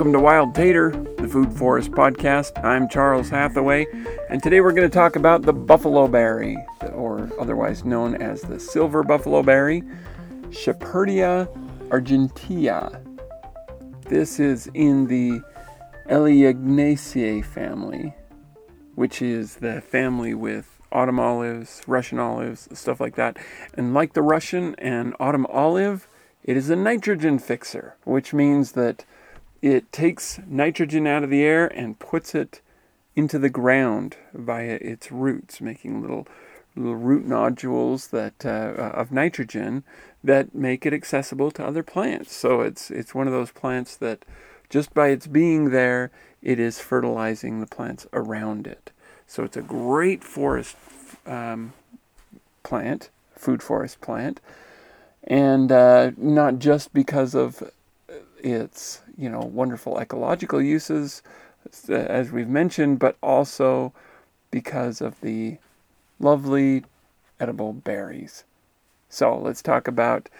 Welcome to Wild Tater, the Food Forest Podcast. I'm Charles Hathaway, and today we're going to talk about the buffalo berry, or otherwise known as the silver buffalo berry, Shepherdia argentea. This is in the Elaeagnaceae family, which is the family with autumn olives, Russian olives, stuff like that. And like the Russian and autumn olive, it is a nitrogen fixer, which means that it takes nitrogen out of the air and puts it into the ground via its roots, making little root nodules that of nitrogen that make it accessible to other plants. So it's one of those plants that just by its being there, it is fertilizing the plants around it. So it's a great forest plant, food forest plant, and not just because of its wonderful ecological uses, as we've mentioned, but also because of the lovely edible berries. So let's talk about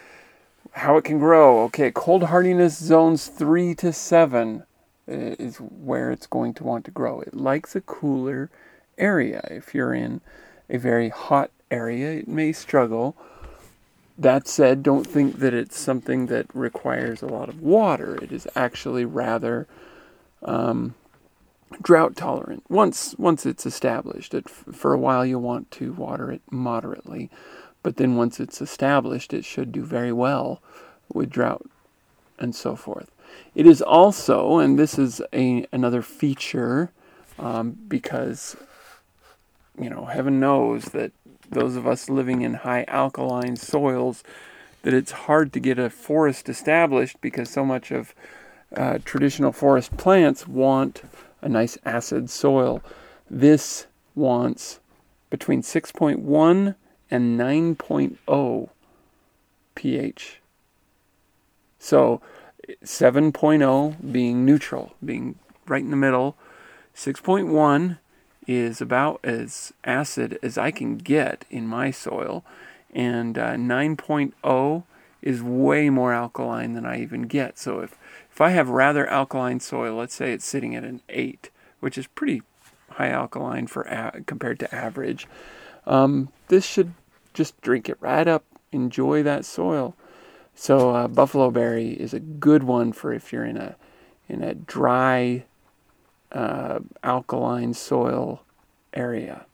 how it can grow. Okay, cold hardiness zones 3 to 7 is where it's going to want to grow. It likes a cooler area. If you're in a very hot area, it may struggle. That said, don't think that it's something that requires a lot of water. It is actually rather drought tolerant. Once it's established, for a while you'll want to water it moderately, but then once it's established, it should do very well with drought and so forth. It is also, and this is another feature, because heaven knows that those of us living in high alkaline soils, that it's hard to get a forest established because so much of traditional forest plants want a nice acid soil. This wants between 6.1 and 9.0 pH. So 7.0 being neutral, being right in the middle. 6.1 is about as acid as I can get in my soil, and 9.0 is way more alkaline than I even get. So if I have rather alkaline soil, let's say it's sitting at an 8, which is pretty high alkaline for compared to average, this should just drink it right up, enjoy that soil. So buffalo berry is a good one for if you're in a dry alkaline soil area.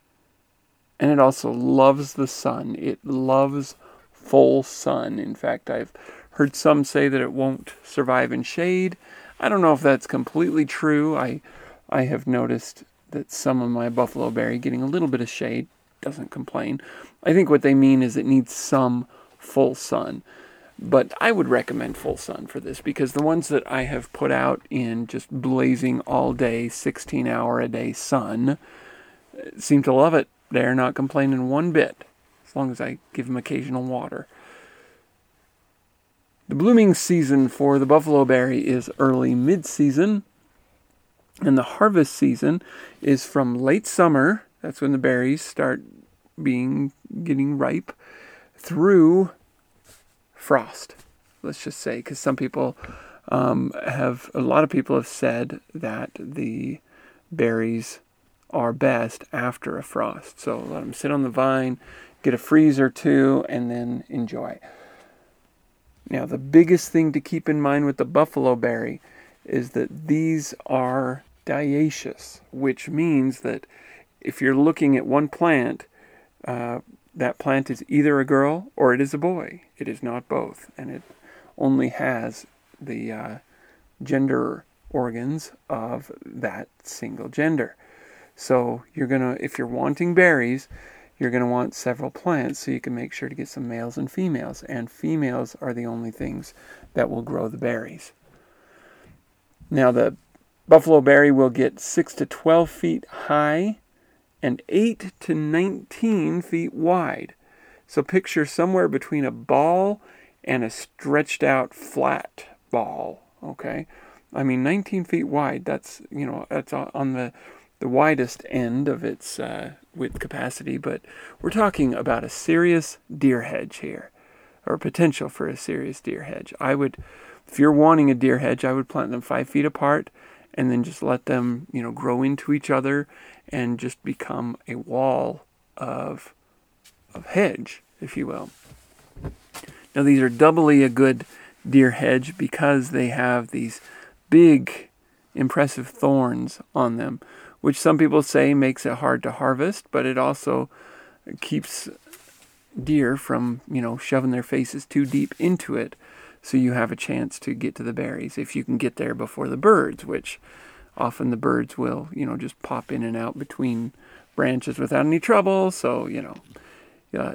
And it also loves the sun. It loves full sun. In fact, I've heard some say that it won't survive in shade. I don't know if that's completely true. I have noticed that some of my buffalo berry getting a little bit of shade doesn't complain. I think what they mean is it needs some full sun. But I would recommend full sun for this, because the ones that I have put out in just blazing all day, 16-hour-a-day sun, seem to love it. They're not complaining one bit, as long as I give them occasional water. The blooming season for the buffalo berry is early mid-season, and the harvest season is from late summer, that's when the berries start getting ripe, through frost, let's just say, because a lot of people have said that the berries are best after a frost. So let them sit on the vine, get a freeze or two, and then enjoy. Now, the biggest thing to keep in mind with the buffalo berry is that these are dioecious, which means that if you're looking at one plant, that plant is either a girl or it is a boy. It is not both, and it only has the gender organs of that single gender. So if you're wanting berries, you're gonna want several plants so you can make sure to get some males and females. And females are the only things that will grow the berries. Now, the buffalo berry will get 6 to 12 feet high and 8 to 19 feet wide. So picture somewhere between a ball and a stretched out flat ball, okay? 19 feet wide, that's on the widest end of its width capacity, but we're talking about a serious deer hedge here. or potential for a serious deer hedge. I would, if you're wanting a deer hedge, I would plant them 5 feet apart and then just let them, you know, grow into each other and just become a wall of hedge, if you will. Now these are doubly a good deer hedge because they have these big, impressive thorns on them, which some people say makes it hard to harvest, but it also keeps deer from, you know, shoving their faces too deep into it, so you have a chance to get to the berries if you can get there before the birds, which often the birds will, you know, just pop in and out between branches without any trouble, so, you know,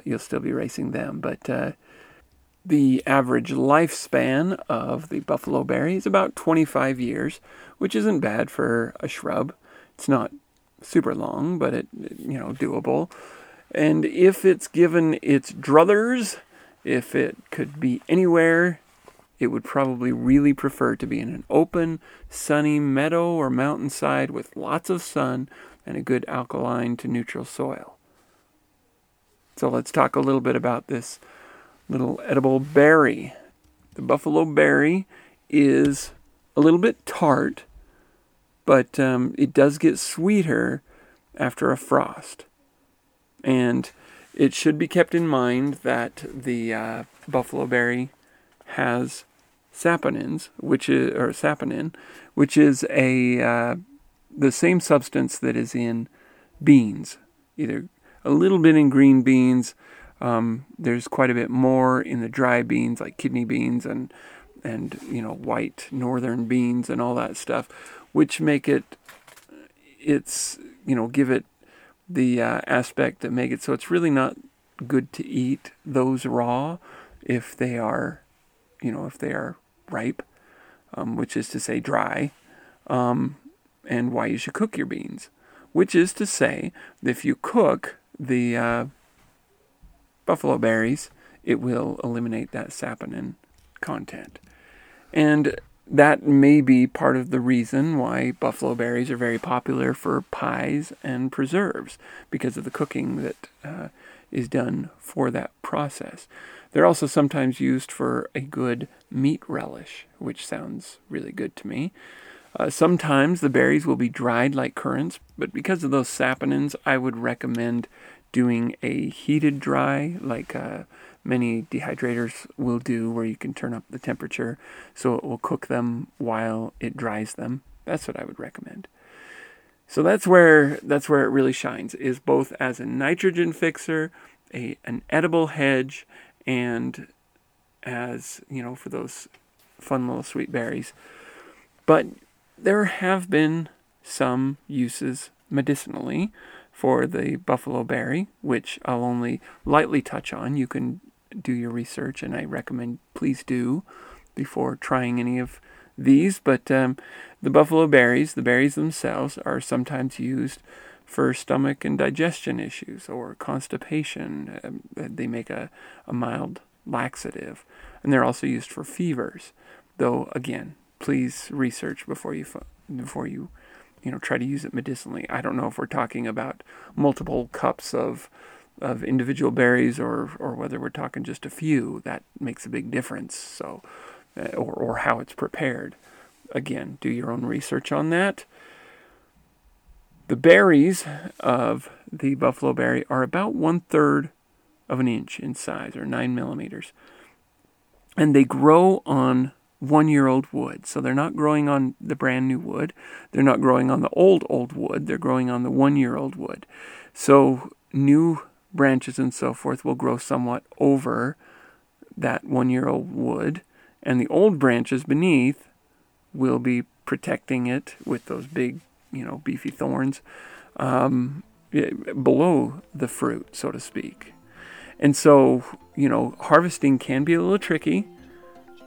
you'll still be racing them. But the average lifespan of the buffalo berry is about 25 years, which isn't bad for a shrub. It's not super long, but it, you know, doable. And if it's given its druthers, if it could be anywhere, it would probably really prefer to be in an open, sunny meadow or mountainside with lots of sun and a good alkaline to neutral soil. So let's talk a little bit about this little edible berry. The buffalo berry is a little bit tart, but it does get sweeter after a frost. And it should be kept in mind that the buffalo berry has saponins, which is the same substance that is in beans. Either a little bit in green beans. There's quite a bit more in the dry beans, like kidney beans and you know, white northern beans and all that stuff, which make it's you know, give it the aspect that make it so it's really not good to eat those raw if they are, you know, if they are ripe, which is to say dry, and why you should cook your beans, which is to say if you cook the buffalo berries, it will eliminate that saponin content. And that may be part of the reason why buffalo berries are very popular for pies and preserves, because of the cooking that is done for that process. They're also sometimes used for a good meat relish, which sounds really good to me. Sometimes the berries will be dried like currants, but because of those saponins, I would recommend doing a heated dry, like many dehydrators will do, where you can turn up the temperature so it will cook them while it dries them. That's what I would recommend. So that's where it really shines, is both as a nitrogen fixer, an edible hedge, and as, you know, for those fun little sweet berries. But there have been some uses medicinally for the buffalo berry, which I'll only lightly touch on. You can do your research, and I recommend please do before trying any of these. But the buffalo berries, the berries themselves, are sometimes used for stomach and digestion issues or constipation. They make a mild laxative, and they're also used for fevers. Though again, please research before you try to use it medicinally. I don't know if we're talking about multiple cups of individual berries or whether we're talking just a few. That makes a big difference. So, or how it's prepared. Again, do your own research on that. The berries of the buffalo berry are about 1/3 of an inch in size, or 9 millimeters. And they grow on 1-year-old wood. So they're not growing on the brand new wood. They're not growing on the old wood. They're growing on the 1-year-old wood. So new branches and so forth will grow somewhat over that 1-year-old wood, and the old branches beneath will be protecting it with those big, you know, beefy thorns below the fruit, so to speak. And so, you know, harvesting can be a little tricky,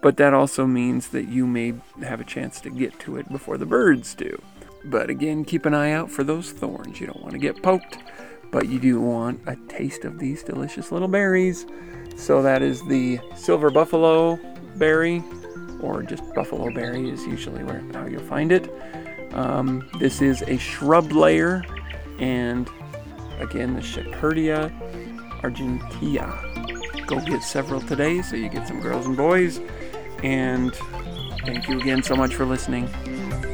but that also means that you may have a chance to get to it before the birds do. But again, keep an eye out for those thorns. You don't want to get poked, but you do want a taste of these delicious little berries. So that is the silver buffalo berry, or just buffalo berry is usually how you'll find it. This is a shrub layer, and again, the Shepherdia argentea. Go get several today so you get some girls and boys. And thank you again so much for listening.